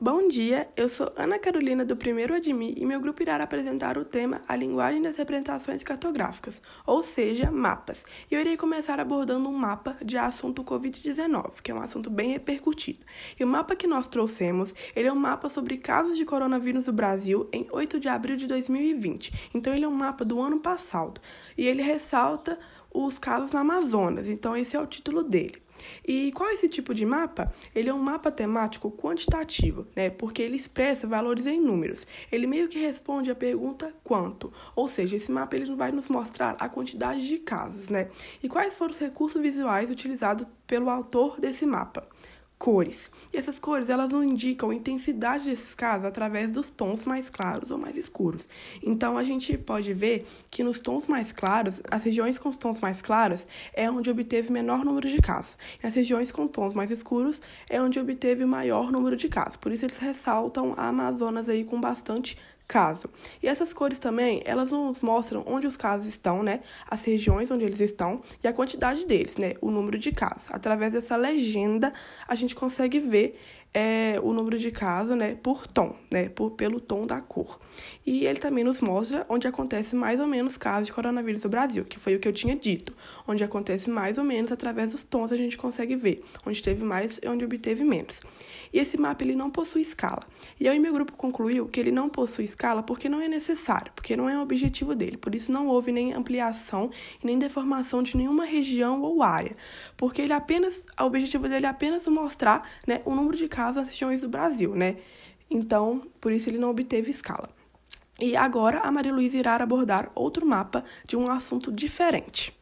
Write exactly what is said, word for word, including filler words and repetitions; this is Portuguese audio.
Bom dia, eu sou Ana Carolina do Primeiro Admir e meu grupo irá apresentar o tema A Linguagem das Representações Cartográficas, ou seja, mapas. E eu irei começar abordando um mapa de assunto covid dezenove, que é um assunto bem repercutido. E o mapa que nós trouxemos, ele é um mapa sobre casos de coronavírus no Brasil em oito de abril de dois mil e vinte. Então ele é um mapa do ano passado e ele ressalta os casos no Amazonas, então esse é o título dele. E qual é esse tipo de mapa? Ele é um mapa temático quantitativo, né? Porque ele expressa valores em números. Ele meio que responde à pergunta quanto, ou seja, esse mapa ele vai nos mostrar a quantidade de casos, né? E quais foram os recursos visuais utilizados pelo autor desse mapa? Cores. E essas cores, elas não indicam a intensidade desses casos através dos tons mais claros ou mais escuros. Então, a gente pode ver que nos tons mais claros, as regiões com os tons mais claros é onde obteve menor número de casos. E as regiões com tons mais escuros é onde obteve maior número de casos. Por isso, eles ressaltam a Amazonas aí com bastante caso. E essas cores também, elas nos mostram onde os casos estão, né? As regiões onde eles estão e a quantidade deles, né? O número de casos. Através dessa legenda, a gente consegue ver é, o número de casos, né? Por tom, né? Por, pelo tom da cor. E ele também nos mostra onde acontece mais ou menos casos de coronavírus no Brasil, que foi o que eu tinha dito. Onde acontece mais ou menos através dos tons, a gente consegue ver onde teve mais e onde obteve menos. E esse mapa, ele não possui escala. E eu e meu grupo concluiu que ele não possui escala escala porque não é necessário, porque não é o objetivo dele. Por isso, não houve nem ampliação e nem deformação de nenhuma região ou área, porque ele apenas, o objetivo dele é apenas mostrar, né, o número de casos nas regiões do Brasil, né? Então, por isso ele não obteve escala. E agora a Maria Luiz irá abordar outro mapa de um assunto diferente.